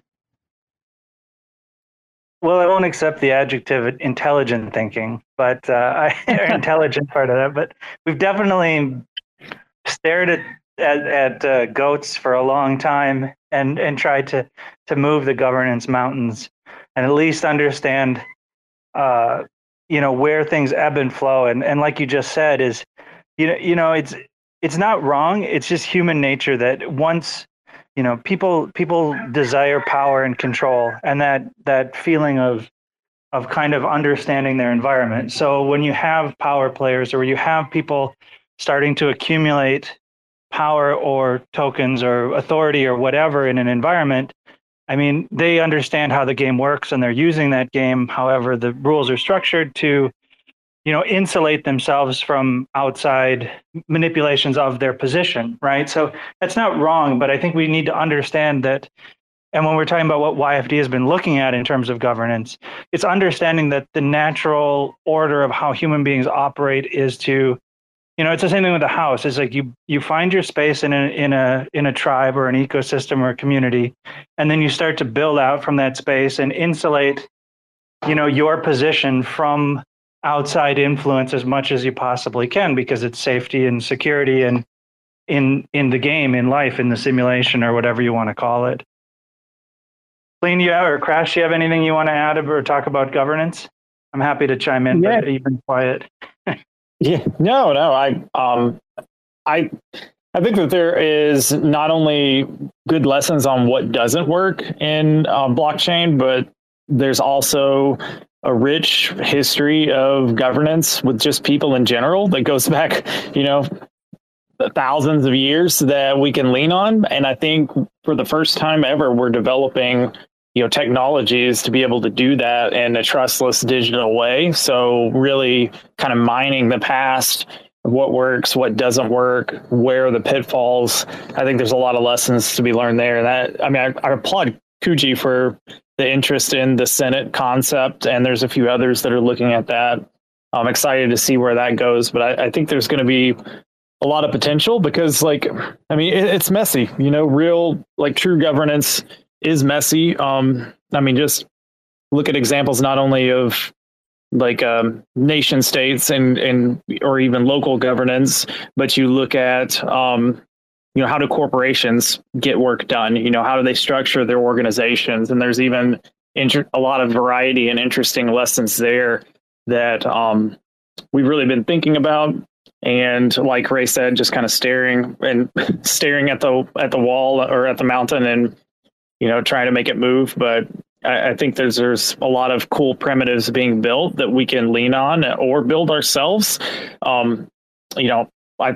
Well, I won't accept the adjective intelligent thinking, but uh, I intelligent part of that. But we've definitely stared at at, at uh, goats for a long time and, and tried to, to move the governance mountains and at least understand, uh, you know, where things ebb and flow. And, and like you just said is, you know, you know, it's, it's not wrong. It's just human nature that once, you know, people, people desire power and control and that, that feeling of, of kind of understanding their environment. So when you have power players or you have people starting to accumulate power or tokens or authority or whatever in an environment, I mean, they understand how the game works and they're using that game, however the rules are structured, to, you know, insulate themselves from outside manipulations of their position, right? So that's not wrong, but I think we need to understand that. And when we're talking about what Y F D has been looking at in terms of governance, it's understanding that the natural order of how human beings operate is to, you know, it's the same thing with a house. It's like you you find your space in a in a in a tribe or an ecosystem or a community, and then you start to build out from that space and insulate, you know, your position from outside influence as much as you possibly can, because it's safety and security and in in the game, in life, in the simulation, or whatever you want to call it. Clean, you have, or Crash, you have anything you want to add or talk about governance? I'm happy to chime in, yeah. But you've been quiet. yeah, no, no, I, um, I, I think that there is not only good lessons on what doesn't work in uh, blockchain, but there's also a rich history of governance with just people in general that goes back, you know, thousands of years that we can lean on. And I think for the first time ever, we're developing, you know, technologies to be able to do that in a trustless digital way. So really kind of mining the past, what works, what doesn't work, where are the pitfalls. I think there's a lot of lessons to be learned there. And that, I mean, I, I applaud Kuji for the interest in the Senate concept. And there's a few others that are looking at that. I'm excited to see where that goes, but I, I think there's going to be a lot of potential because, like, I mean, it, it's messy, you know, real, like, true governance is messy. Um, I mean, just look at examples, not only of like um, nation states and, and or even local governance, but you look at, um, you know, how do corporations get work done? You know, how do they structure their organizations? And there's even inter- a lot of variety and interesting lessons there that um, we've really been thinking about. And like Ray said, just kind of staring and staring at the at the wall or at the mountain and, you know, trying to make it move. But I, I think there's there's a lot of cool primitives being built that we can lean on or build ourselves. Um, you know, I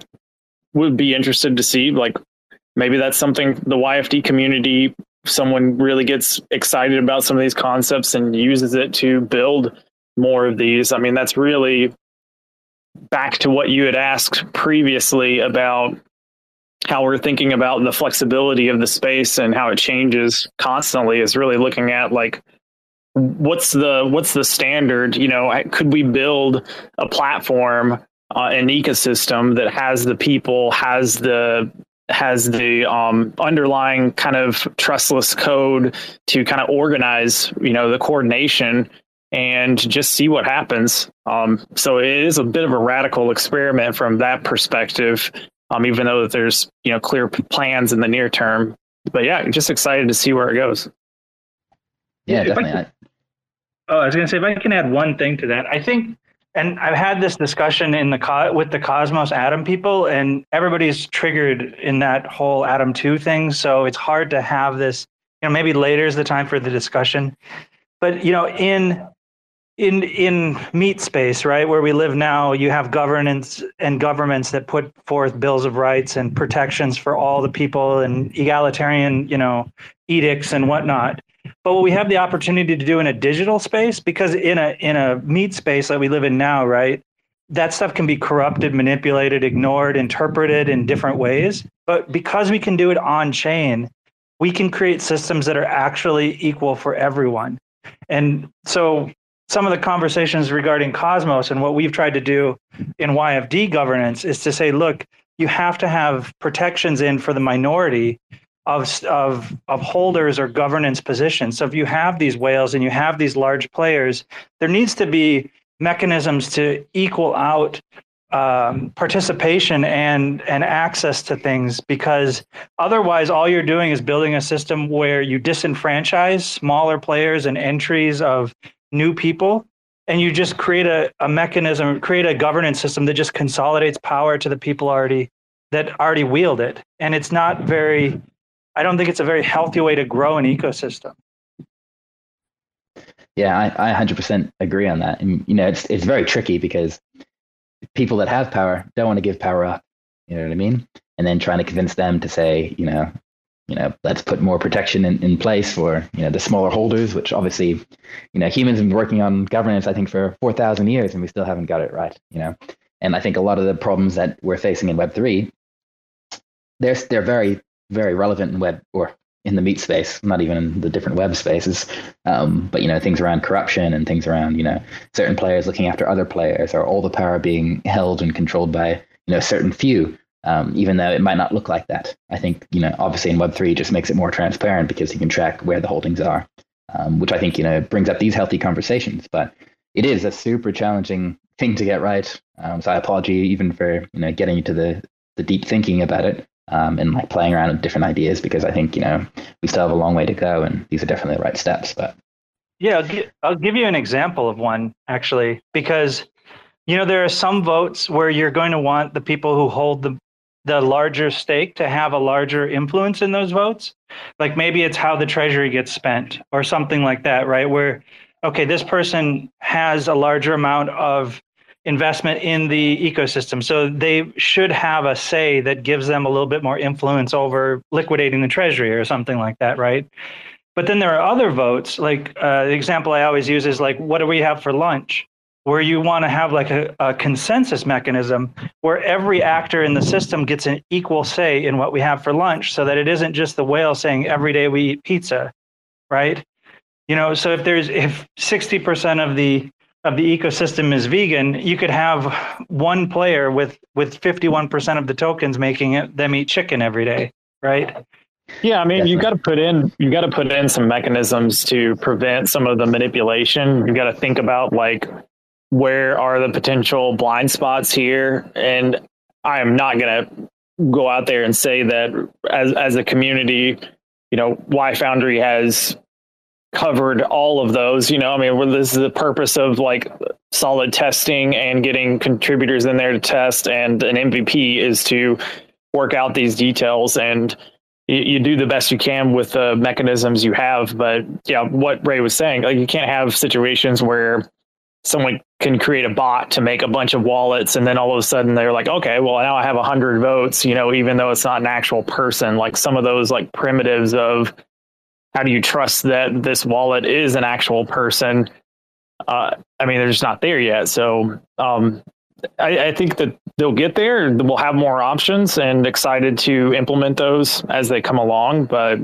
would be interested to see, like, maybe that's something the Y F D community, someone really gets excited about some of these concepts and uses it to build more of these. I mean, that's really back to what you had asked previously about how we're thinking about the flexibility of the space and how it changes constantly, is really looking at, like, what's the what's the standard? You know, could we build a platform, uh, an ecosystem that has the people, has the has the um, underlying kind of trustless code to kind of organize, you know, the coordination and just see what happens. Um, so it is a bit of a radical experiment from that perspective, um, even though there's, you know, clear plans in the near term. But yeah, just excited to see where it goes. Yeah, if definitely. I can, oh, I was going to say, if I can add one thing to that, I think, and I've had this discussion in the co- with the Cosmos Atom people, and everybody's triggered in that whole Atom two thing. So it's hard to have this, you know, maybe later is the time for the discussion. But, you know, in In in meat space, right, where we live now, you have governance and governments that put forth bills of rights and protections for all the people and egalitarian, you know, edicts and whatnot. But what we have the opportunity to do in a digital space, because in a in a meat space that we live in now, right, that stuff can be corrupted, manipulated, ignored, interpreted in different ways. But because we can do it on chain, we can create systems that are actually equal for everyone. And so some of the conversations regarding Cosmos and what we've tried to do in Y F D governance is to say, look, you have to have protections in for the minority of, of, of holders or governance positions. So if you have these whales and you have these large players, there needs to be mechanisms to equal out um, participation and, and access to things, because otherwise all you're doing is building a system where you disenfranchise smaller players and entries of new people, and you just create a, a mechanism, create a governance system that just consolidates power to the people already that already wield it. And it's not very, I don't think it's a very healthy way to grow an ecosystem. Yeah, I, I one hundred percent agree on that. And, you know, it's it's very tricky because people that have power don't want to give power up. You know what I mean? And then trying to convince them to say, you know, you know, let's put more protection in, in place for, you know, the smaller holders, which obviously, you know, humans have been working on governance, I think, for four thousand years, and we still haven't got it right, you know. And I think a lot of the problems that we're facing in Web three, they're, they're very, very relevant in Web, or in the meat space, not even in the different Web spaces. Um, but, you know, things around corruption and things around, you know, certain players looking after other players, or all the power being held and controlled by, you know, a certain few. Um, even though it might not look like that. I think, you know, obviously in Web three just makes it more transparent because you can track where the holdings are, um, which I think, you know, brings up these healthy conversations. But it is a super challenging thing to get right. Um, so I apologize even for, you know, getting into the, the deep thinking about it um, and like playing around with different ideas, because I think, you know, we still have a long way to go and these are definitely the right steps. But yeah, I'll, gi- I'll give you an example of one, actually, because, you know, there are some votes where you're going to want the people who hold the the larger stake to have a larger influence in those votes. Like maybe it's how the treasury gets spent or something like that, right? Where, okay, this person has a larger amount of investment in the ecosystem, so they should have a say that gives them a little bit more influence over liquidating the treasury or something like that, right? But then there are other votes, like uh, the example I always use is like, what do we have for lunch? Where you want to have like a, a consensus mechanism where every actor in the system gets an equal say in what we have for lunch, so that it isn't just the whale saying every day we eat pizza, right? You know, so if there's if sixty percent of the of the ecosystem is vegan, you could have one player with with fifty-one percent of the tokens making it them eat chicken every day, right? Yeah, I mean, Definitely. you got to put in you got to put in some mechanisms to prevent some of the manipulation. You got to think about like, where are the potential blind spots here? And I am not going to go out there and say that as as a community, you know, Y-Foundry has covered all of those. You know, I mean, well, this is the purpose of like solid testing and getting contributors in there to test, and an M V P is to work out these details, and you, you do the best you can with the mechanisms you have. But yeah, what Ray was saying, like you can't have situations where someone can create a bot to make a bunch of wallets, and then all of a sudden they're like, okay, well, now I have one hundred votes, you know, even though it's not an actual person. Like some of those like primitives of how do you trust that this wallet is an actual person? Uh, I mean, they're just not there yet. So um, I, I think that they'll get there. We'll have more options, and excited to implement those as they come along. But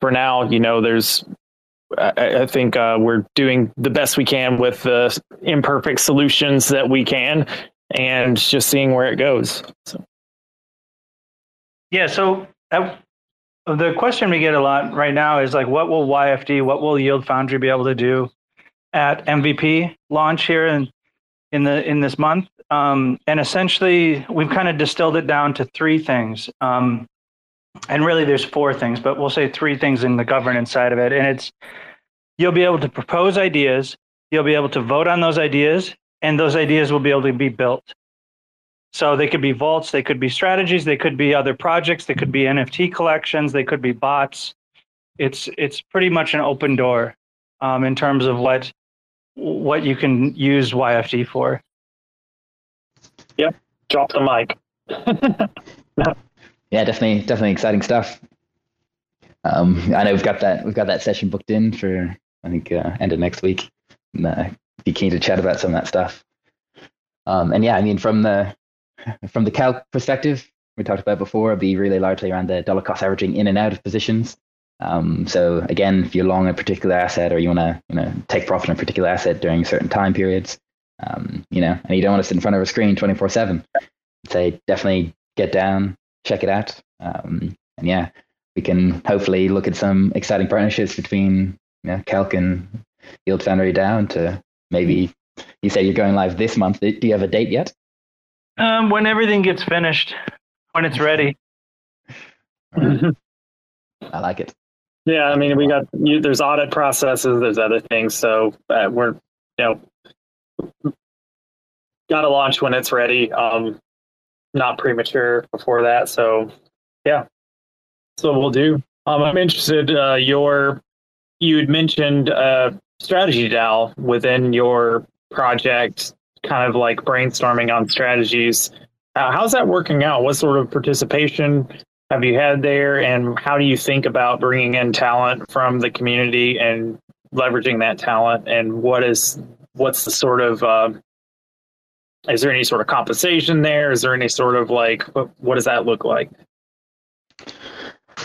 for now, you know, there's I think uh, we're doing the best we can with the imperfect solutions that we can, and just seeing where it goes. So. Yeah. So uh, the question we get a lot right now is like, what will Y F D, what will Yield Foundry be able to do at M V P launch here in in the in this month? Um, and essentially, we've kind of distilled it down to three things. Um, And really, there's four things, but we'll say three things in the governance side of it. And it's, you'll be able to propose ideas, you'll be able to vote on those ideas, and those ideas will be able to be built. So they could be vaults, they could be strategies, they could be other projects, they could be N F T collections, they could be bots. It's it's pretty much an open door um, in terms of what what you can use Y F D for. Yep, drop the mic. No. Yeah, definitely, definitely exciting stuff. Um, I know we've got that we've got that session booked in for I think uh, end of next week. And, uh, be keen to chat about some of that stuff. Um, and yeah, I mean from the from the calc perspective, we talked about before, it'll be really largely around the dollar cost averaging in and out of positions. Um, so again, if you're long a particular asset, or you want to you know take profit on a particular asset during certain time periods, um, you know, and you don't want to sit in front of a screen twenty-four seven, I'd say definitely get down. Check it out, um, and yeah, we can hopefully look at some exciting partnerships between you know, Kelk and Yield Foundry DAO to maybe. You say you're going live this month. Do you have a date yet? Um, when everything gets finished, when it's ready. Right. I like it. Yeah, I mean, we got you, there's audit processes, there's other things, so uh, we're you know got to launch when it's ready. Um, not premature before that. So yeah, so we'll do. Um, I'm interested, uh, your, you'd mentioned uh strategy DAO within your project, kind of like brainstorming on strategies. Uh, how's that working out? What sort of participation have you had there? And how do you think about bringing in talent from the community and leveraging that talent? And what is, what's the sort of, uh, is there any sort of compensation there? Is there any sort of like, what does that look like?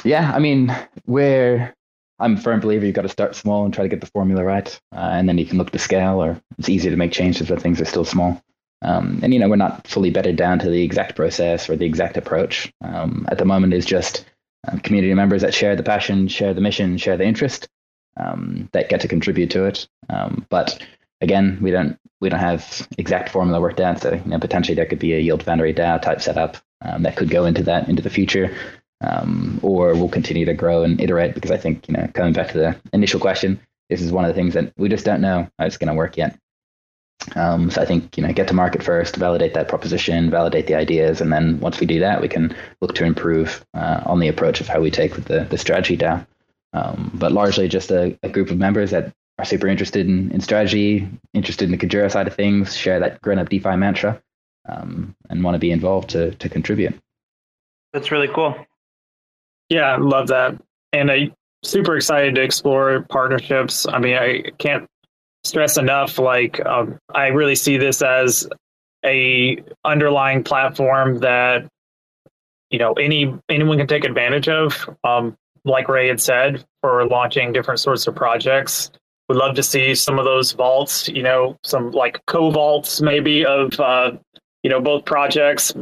Yeah, I mean, we're, I'm a firm believer you've got to start small and try to get the formula right. Uh, and then you can look to scale, or it's easier to make changes when things are still small. Um, and, you know, we're not fully bedded down to the exact process or the exact approach. Um, at the moment, it's just um, community members that share the passion, share the mission, share the interest, um, that get to contribute to it. Um, but again, we don't we don't have exact formula worked out. So, you know, potentially there could be a Y-Foundry DAO type setup um, that could go into that into the future, um, or we'll continue to grow and iterate. Because I think, you know, coming back to the initial question, this is one of the things that we just don't know how it's going to work yet. Um, so I think, you know, get to market first, validate that proposition, validate the ideas. And then once we do that, we can look to improve uh, on the approach of how we take with the, the strategy DAO. Um, but largely just a, a group of members that are super interested in, in strategy, interested in the Kujira side of things, share that grown up DeFi mantra, um, and want to be involved to to contribute. That's really cool. Yeah, I love that. And I'm super excited to explore partnerships. I mean, I can't stress enough, like, um, I really see this as a underlying platform that, you know, any anyone can take advantage of. Um, like Ray had said, for launching different sorts of projects. We'd love to see some of those vaults, you know, some like co-vaults maybe of, uh, you know, both projects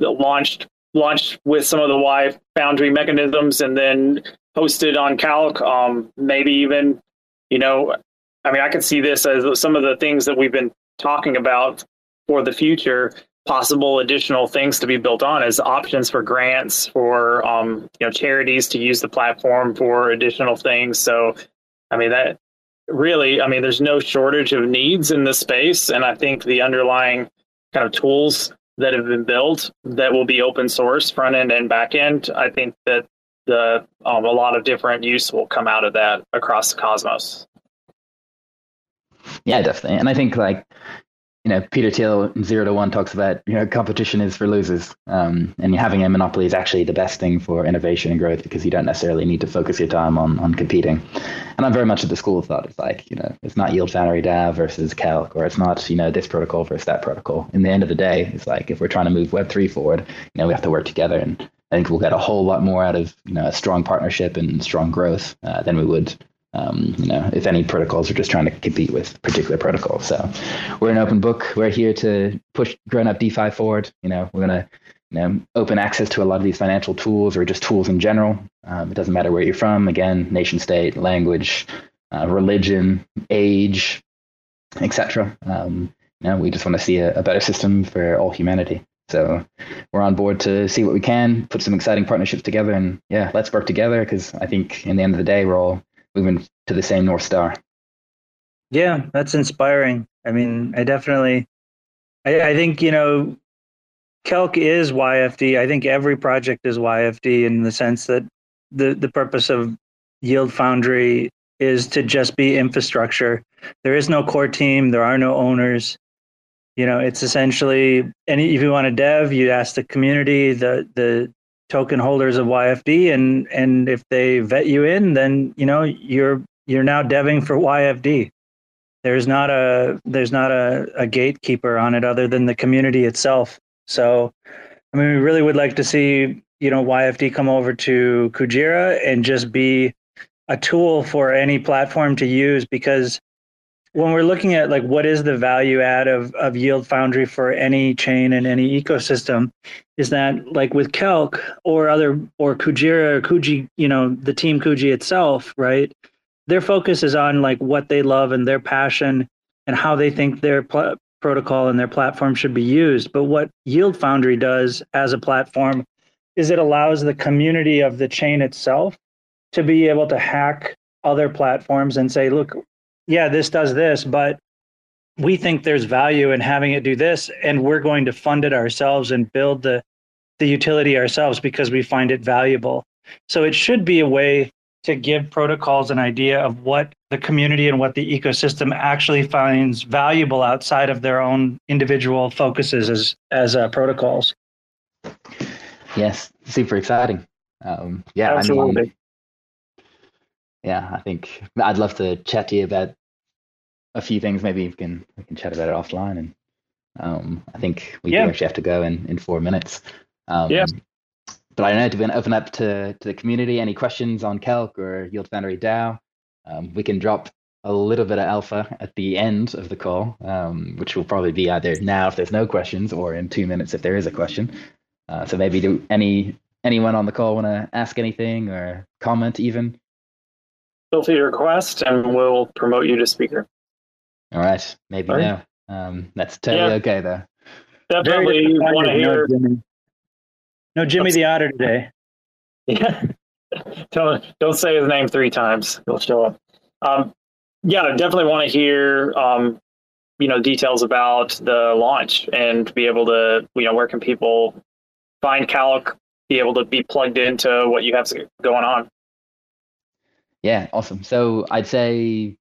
launched launched with some of the Y-Foundry mechanisms and then hosted on Calc, um, maybe even, you know, I mean, I could see this as some of the things that we've been talking about for the future, possible additional things to be built on as options for grants, for um, you know, charities to use the platform for additional things. So, I mean, that really, I mean, there's no shortage of needs in this space. And I think the underlying kind of tools that have been built that will be open source, front end and back end, I think that the um, a lot of different use will come out of that across the cosmos. Yeah, definitely. And I think, like, you know, Peter Thiel in Zero to One talks about, you know, competition is for losers. Um, and having a monopoly is actually the best thing for innovation and growth, because you don't necessarily need to focus your time on, on competing. And I'm very much at the school of thought. It's like, you know, it's not Y-Foundry DAO versus Calc, or it's not, you know, this protocol versus that protocol. In the end of the day, it's like, if we're trying to move Web three forward, you know, we have to work together. And I think we'll get a whole lot more out of, you know, a strong partnership and strong growth uh, than we would Um, you know, if any protocols are just trying to compete with particular protocols. So we're an open book. We're here to push grown-up DeFi forward. You know, we're going to, you know, open access to a lot of these financial tools, or just tools in general. Um, it doesn't matter where you're from. Again, nation state, language, uh, religion, age, et cetera. Um, you know, we just want to see a, a better system for all humanity. So we're on board to see what we can, put some exciting partnerships together, and yeah, let's work together, because I think in the end of the day, we're all moving to the same North Star. Yeah, that's inspiring. I mean, I definitely, I, I think, you know, Kelk is Y F D. I think every project is Y F D in the sense that the, the purpose of Y-Foundry is to just be infrastructure. There is no core team. There are no owners. You know, it's essentially, any, if you want a dev, you ask the community, the, the, token holders of Y F D, and and if they vet you in, then, you know, you're you're now deving for Y F D. There's not a there's not a, a gatekeeper on it other than the community itself. So, I mean, we really would like to see, you know, Y F D come over to Kujira and just be a tool for any platform to use, because when we're looking at, like, what is the value add of, of Y-Foundry for any chain and any ecosystem, is that, like, with Kelk or other, or Kujira or Kuji, you know, the team Kuji itself, right? Their focus is on, like, what they love and their passion and how they think their pl- protocol and their platform should be used. But what Y-Foundry does as a platform is it allows the community of the chain itself to be able to hack other platforms and say, look, yeah, this does this, but we think there's value in having it do this, and we're going to fund it ourselves and build the, the utility ourselves because we find it valuable. So it should be a way to give protocols an idea of what the community and what the ecosystem actually finds valuable outside of their own individual focuses as, as uh, protocols. Yes, super exciting. Um, yeah, absolutely. I'm yeah, I think I'd love to chat to you about a few things. Maybe we can we can chat about it offline, and um, I think we yeah. do actually have to go in, in four minutes. Um, yeah. But I don't know, do we want to open up to, to the community? Any questions on Kelk or Y-Foundry DAO? Um, we can drop a little bit of alpha at the end of the call, um, which will probably be either now if there's no questions, or in two minutes if there is a question. Uh, so maybe do any anyone on the call want to ask anything or comment even? Feel free to request, and we'll promote you to speaker. All right. Maybe Sorry? no. Um, that's totally yeah. okay, though. Definitely you want to hear. No Jimmy. no, Jimmy the Otter today. Yeah. Don't, don't say his name three times. He'll show up. Um, yeah, I definitely want to hear, um, you know, details about the launch and be able to, you know, where can people find Calc, be able to be plugged into what you have going on. Yeah, awesome. So I'd say,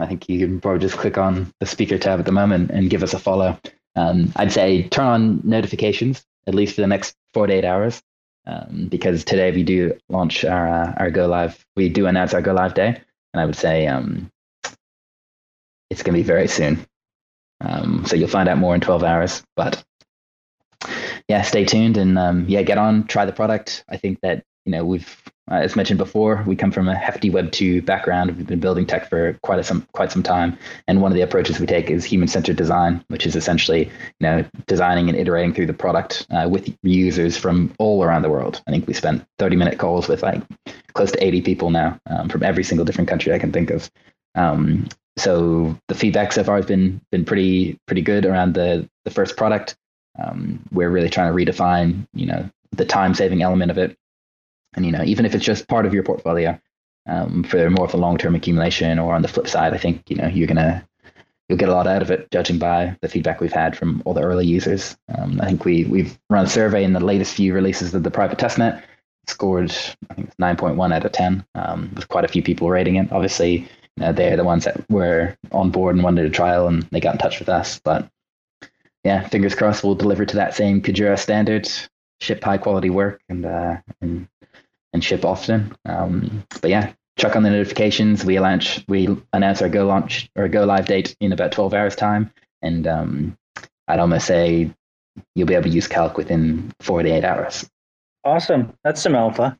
I think you can probably just click on the speaker tab at the moment and give us a follow. Um, I'd say turn on notifications, at least for the next four to eight hours. Um, because today we do launch our uh, our go live. We do announce our go live day, and I would say um, it's going to be very soon. Um, so you'll find out more in twelve hours. But yeah, stay tuned and um, yeah, get on, try the product. I think that you know we've, uh, as mentioned before, we come from a hefty Web two background. We've been building tech for quite a, some quite some time, and one of the approaches we take is human-centered design, which is essentially you know designing and iterating through the product uh, with users from all around the world. I think we spent thirty-minute calls with like close to eighty people now um, from every single different country I can think of. Um, so the feedback so far has been been pretty pretty good around the the first product. Um, we're really trying to redefine, you know, the time-saving element of it. And, you know, even if it's just part of your portfolio um, for more of a long-term accumulation or on the flip side, I think, you know, you're going to, you'll get a lot out of it, judging by the feedback we've had from all the early users. Um, I think we, we've run a survey in the latest few releases of the private testnet, scored, I think, nine point one out of ten, um, with quite a few people rating it. Obviously, you know, they're the ones that were on board and wanted a trial and they got in touch with us, but yeah, fingers crossed we'll deliver to that same Kujira standard, ship high quality work and uh, and, and ship often. Um, but yeah, check on the notifications. We launch, we announce our go launch or go live date in about twelve hours time, and um, I'd almost say you'll be able to use Calc within forty-eight hours. Awesome, that's some alpha.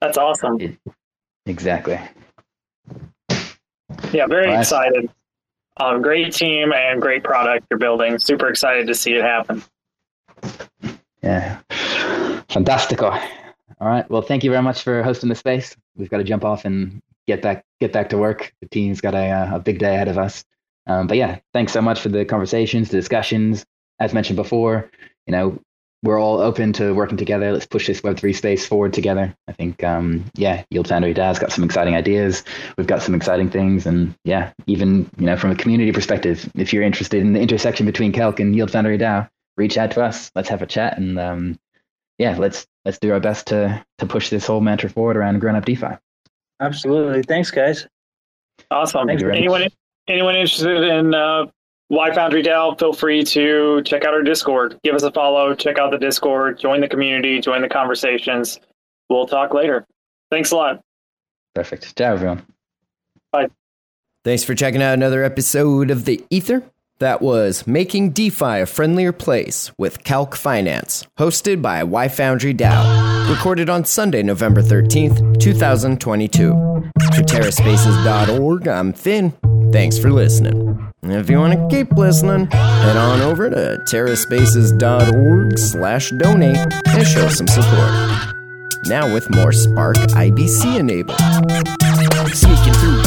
That's awesome. It, exactly. Yeah, very right. excited. Um, great team and great product you're building. Super excited to see it happen. Yeah. Fantastico. All right. Well, thank you very much for hosting the space. We've got to jump off and get back, get back to work. The team's got a, a big day ahead of us. Um, but yeah, thanks so much for the conversations, the discussions. As mentioned before, you know, we're all open to working together. Let's push this Web three space forward together. I think, um, yeah, Y-Foundry DAO's got some exciting ideas. We've got some exciting things. And yeah, even, you know, from a community perspective, if you're interested in the intersection between Calc and Y-Foundry DAO, reach out to us. Let's have a chat. And um, yeah, let's let's do our best to to push this whole mantra forward around grown up DeFi. Absolutely. Thanks, guys. Awesome. Thank anyone, anyone interested in uh Y-Foundry DAO, feel free to check out our Discord. Give us a follow, check out the Discord, join the community, join the conversations. We'll talk later. Thanks a lot. Perfect. Ciao, everyone. Bye. Thanks for checking out another episode of The Ether. That was Making DeFi a Friendlier Place with Calc Finance, hosted by Y-Foundry DAO. Recorded on Sunday, November thirteenth, twenty twenty-two. For Terra Spaces dot org, I'm Fin. Thanks for listening. If you want to keep listening, head on over to terra spaces dot org slash donate and show some support. Now with more Spark I B C enabled. Sneaking through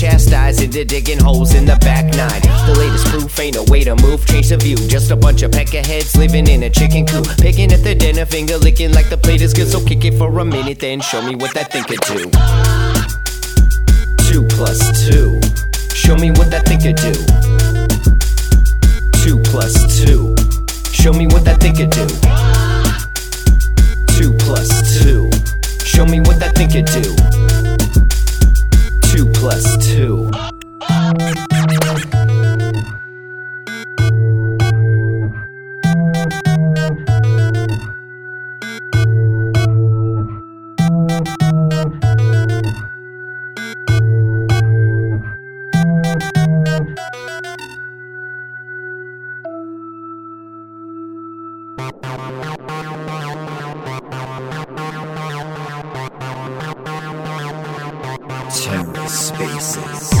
chastised into digging holes in the back nine. The latest proof ain't a way to move, change the view. Just a bunch of peckerheads living in a chicken coop, picking at the dinner, finger licking like the plate is good. So kick it for a minute, then show me what that thing could do. Two plus two, show me what that thing could do. Two plus two, show me what that thing could do. Two plus two, show me what that thing could do. Two plus two. TerraSpaces.